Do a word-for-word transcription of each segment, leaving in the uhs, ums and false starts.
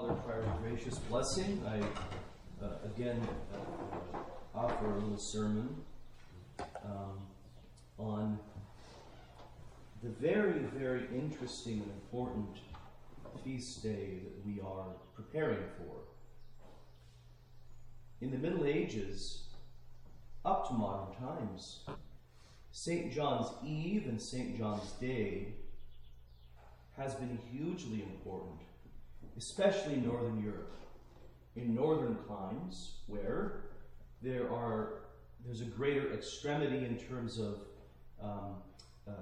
Father, prior gracious blessing, I uh, again uh, offer a little sermon um, on the very, very interesting and important feast day that we are preparing for. In the Middle Ages, up to modern times, Saint John's Eve and Saint John's Day has been hugely important, especially in Northern Europe. In northern climes, where there are there's a greater extremity in terms of um, uh, uh,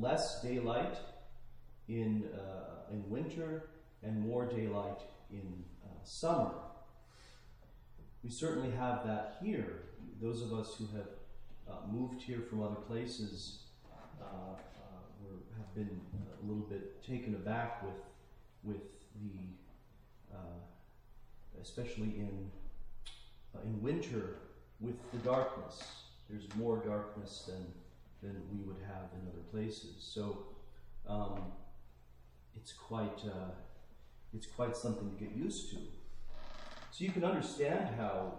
less daylight in uh, in winter and more daylight in uh, summer. We certainly have that here. Those of us who have uh, moved here from other places uh, uh, were, have been a little bit taken aback with with the, uh, especially in uh, in winter, with the darkness. There's more darkness than than we would have in other places. So um, it's quite uh, it's quite something to get used to. So you can understand how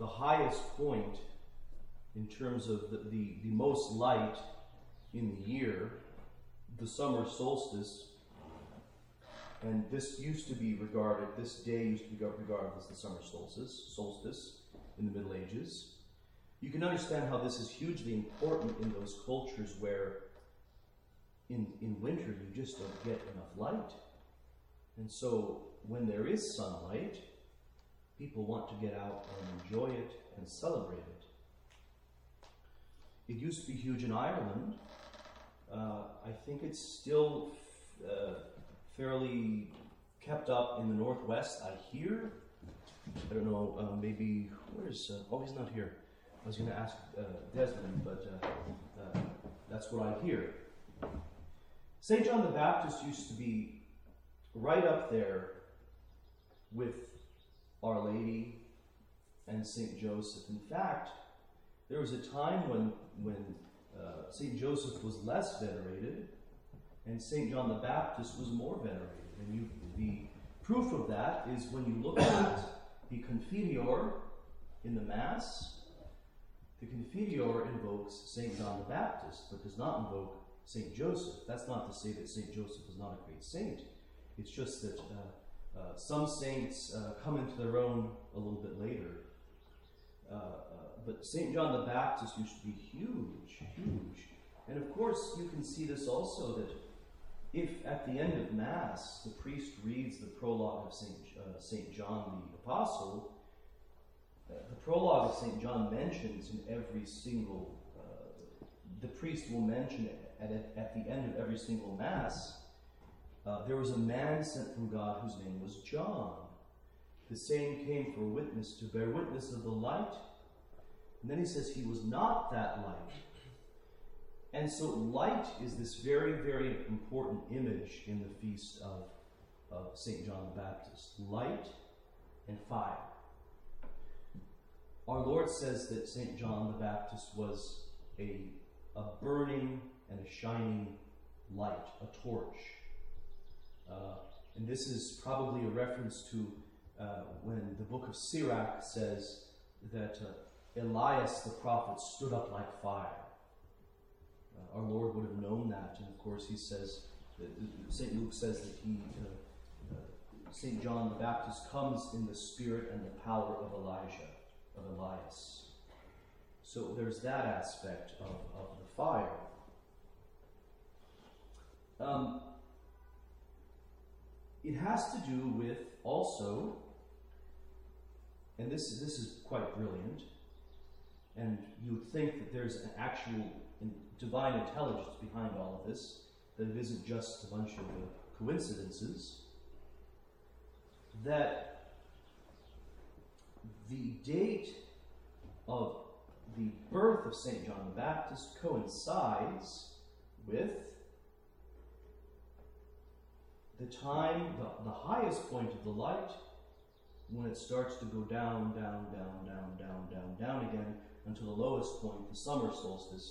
the highest point in terms of the, the, the most light in the year, the summer solstice, and this used to be regarded, this day used to be regarded as the summer solstice, solstice in the Middle Ages. You can understand how this is hugely important in those cultures where in, in winter you just don't get enough light. And so when there is sunlight, people want to get out and enjoy it and celebrate it. It used to be huge in Ireland. Uh, I think it's still uh, fairly kept up in the Northwest, I hear. I don't know, uh, maybe, where's, uh, oh, he's not here. I was gonna ask uh, Desmond, but uh, uh, that's what I hear. Saint John the Baptist used to be right up there with Our Lady and Saint Joseph. In fact, there was a time when, when uh, Saint Joseph was less venerated and Saint John the Baptist was more venerated. And you, the proof of that is when you look at the Confiteor in the Mass, the Confiteor invokes Saint John the Baptist, but does not invoke Saint Joseph. That's not to say that Saint Joseph is not a great saint. It's just that uh, Uh, some saints uh, come into their own a little bit later. Uh, uh, but Saint John the Baptist used to be huge, huge. And of course, you can see this also, that if at the end of Mass, the priest reads the prologue of Saint Uh, Saint John the Apostle, uh, the prologue of Saint John mentions in every single, uh, the priest will mention it at, at the end of every single Mass, Uh, there was a man sent from God whose name was John. The same came for witness, to bear witness of the light. And then he says he was not that light. And so light is this very, very important image in the feast of, of Saint John the Baptist. Light and fire. Our Lord says that Saint John the Baptist was a, a burning and a shining light, a torch. Uh, and this is probably a reference to uh, when the book of Sirach says that uh, Elias the prophet stood up like fire. Uh, our Lord would have known that, and of course he says, that, uh, Saint Luke says that he, uh, uh, Saint John the Baptist comes in the spirit and the power of Elijah, of Elias. So there's that aspect of, of the fire. Um, It has to do with also, and this, this is quite brilliant, and you would think that there's an actual divine intelligence behind all of this, that it isn't just a bunch of coincidences, that the date of the birth of Saint John the Baptist coincides with the time, the, the highest point of the light, when it starts to go down, down, down, down, down, down, down again, until the lowest point, the summer solstice,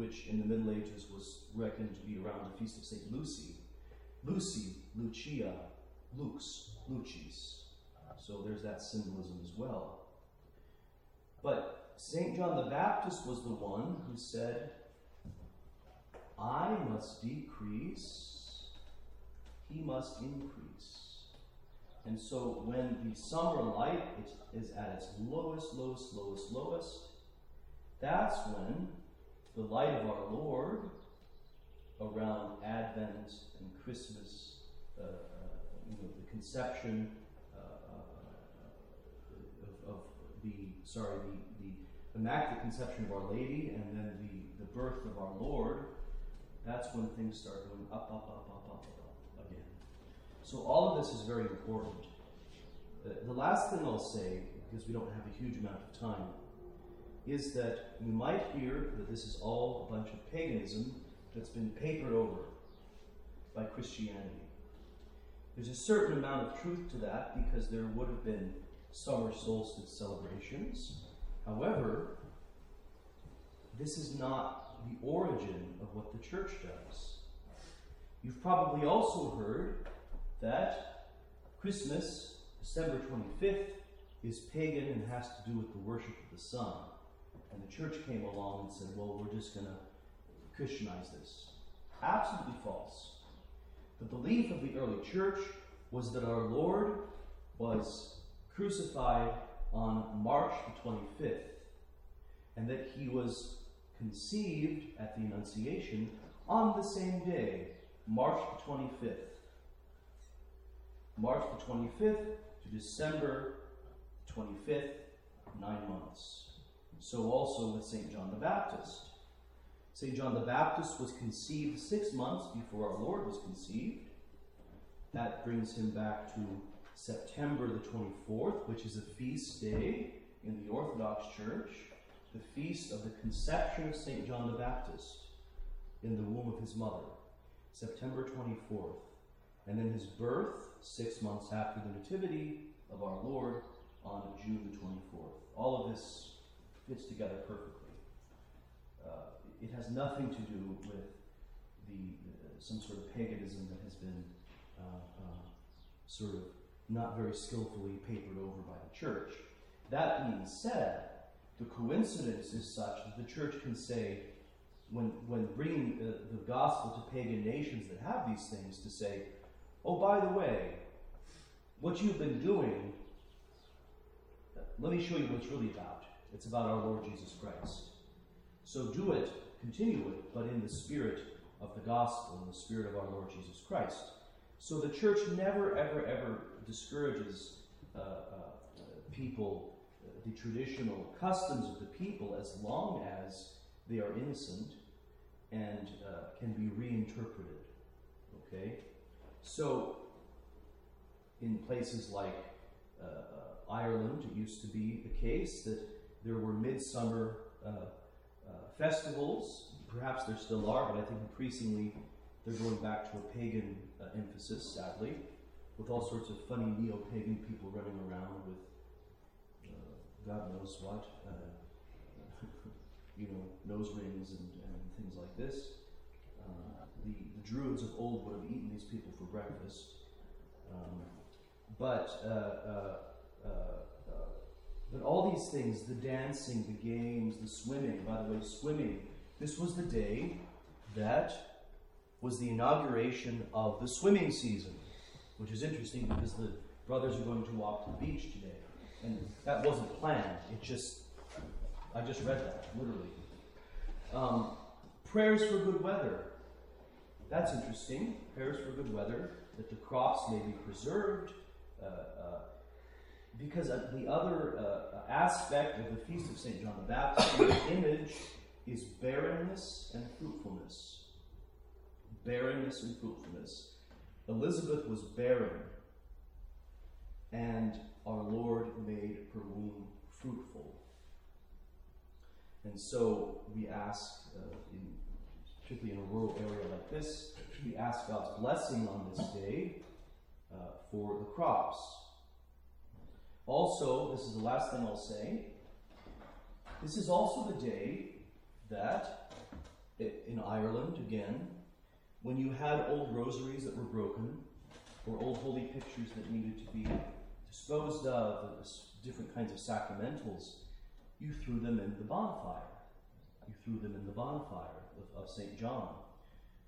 which in the Middle Ages was reckoned to be around the feast of Saint Lucy. Lucy, Lucia, Lux, lucis. So there's that symbolism as well. But Saint John the Baptist was the one who said, I must decrease, he must increase. And so when the summer light is at its lowest, lowest, lowest, lowest, that's when the light of our Lord around Advent and Christmas, uh, you know, the conception uh, of, of the, sorry, the, the Immaculate Conception of Our Lady and then the, the birth of our Lord, that's when things start going up, up, up, up, up, up again. So all of this is very important. The, the last thing I'll say, because we don't have a huge amount of time, is that you might hear that this is all a bunch of paganism that's been papered over by Christianity. There's a certain amount of truth to that because there would have been summer solstice celebrations. However, this is not the origin of what the church does. You've probably also heard that Christmas, December twenty-fifth, is pagan and has to do with the worship of the sun. And the church came along and said, well, we're just going to Christianize this. Absolutely false. The belief of the early church was that our Lord was crucified on March the twenty-fifth, and that he was conceived at the Annunciation on the same day, March the twenty-fifth. March the twenty-fifth to December twenty-fifth, nine months. So also with Saint John the Baptist. Saint John the Baptist was conceived six months before our Lord was conceived. That brings him back to September the twenty-fourth, which is a feast day in the Orthodox Church, the feast of the conception of Saint John the Baptist in the womb of his mother, September twenty-fourth. And then his birth, six months after the Nativity of our Lord, on June the twenty-fourth. All of this fits together perfectly. Uh, It has nothing to do with the uh, some sort of paganism that has been uh, uh, sort of not very skillfully papered over by the church. That being said, the coincidence is such that the church can say, when when bringing the, the gospel to pagan nations that have these things, to say, oh, by the way, what you've been doing, let me show you what it's really about. It's about our Lord Jesus Christ. So do it, continue it, but in the spirit of the gospel, in the spirit of our Lord Jesus Christ. So the church never, ever, ever discourages uh, uh, people, uh, the traditional customs of the people, as long as they are innocent and uh, can be reinterpreted. Okay? So in places like uh, uh, Ireland, it used to be the case that there were midsummer uh, Uh, festivals, perhaps there still are, but I think increasingly they're going back to a pagan uh, emphasis, sadly, with all sorts of funny neo-pagan people running around with uh, God knows what, uh, you know, nose rings and, and things like this. Uh, the, the Druids of old would have eaten these people for breakfast. Um, but uh, uh, uh, uh, But all these things, the dancing, the games, the swimming, by the way, swimming, this was the day that was the inauguration of the swimming season, which is interesting because the brothers are going to walk to the beach today. And that wasn't planned. It just, I just read that, literally. Um, prayers for good weather. That's interesting. Prayers for good weather, that the crops may be preserved. Uh, uh, Because the other uh, aspect of the Feast of Saint John the Baptist, the image, is barrenness and fruitfulness. Barrenness and fruitfulness. Elizabeth was barren, and our Lord made her womb fruitful. And so we ask, uh, in, particularly in a rural area like this, we ask God's blessing on this day uh, for the crops. Also, this is the last thing I'll say, this is also the day that, in Ireland again, when you had old rosaries that were broken, or old holy pictures that needed to be disposed of, and different kinds of sacramentals, you threw them in the bonfire. You threw them in the bonfire of, of Saint John.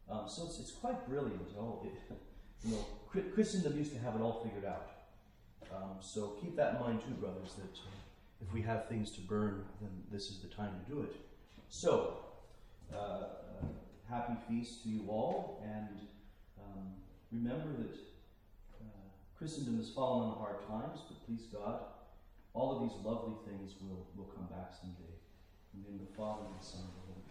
Um, so it's, it's quite brilliant. Oh, it, you know, Christendom used to have it all figured out. Um, so keep that in mind too, brothers, that uh, if we have things to burn, then this is the time to do it. So, uh, happy feast to you all, and um, remember that uh, Christendom has fallen on hard times, but please God, all of these lovely things will, will come back someday. In the name of the Father, and the Son, and the Holy Spirit.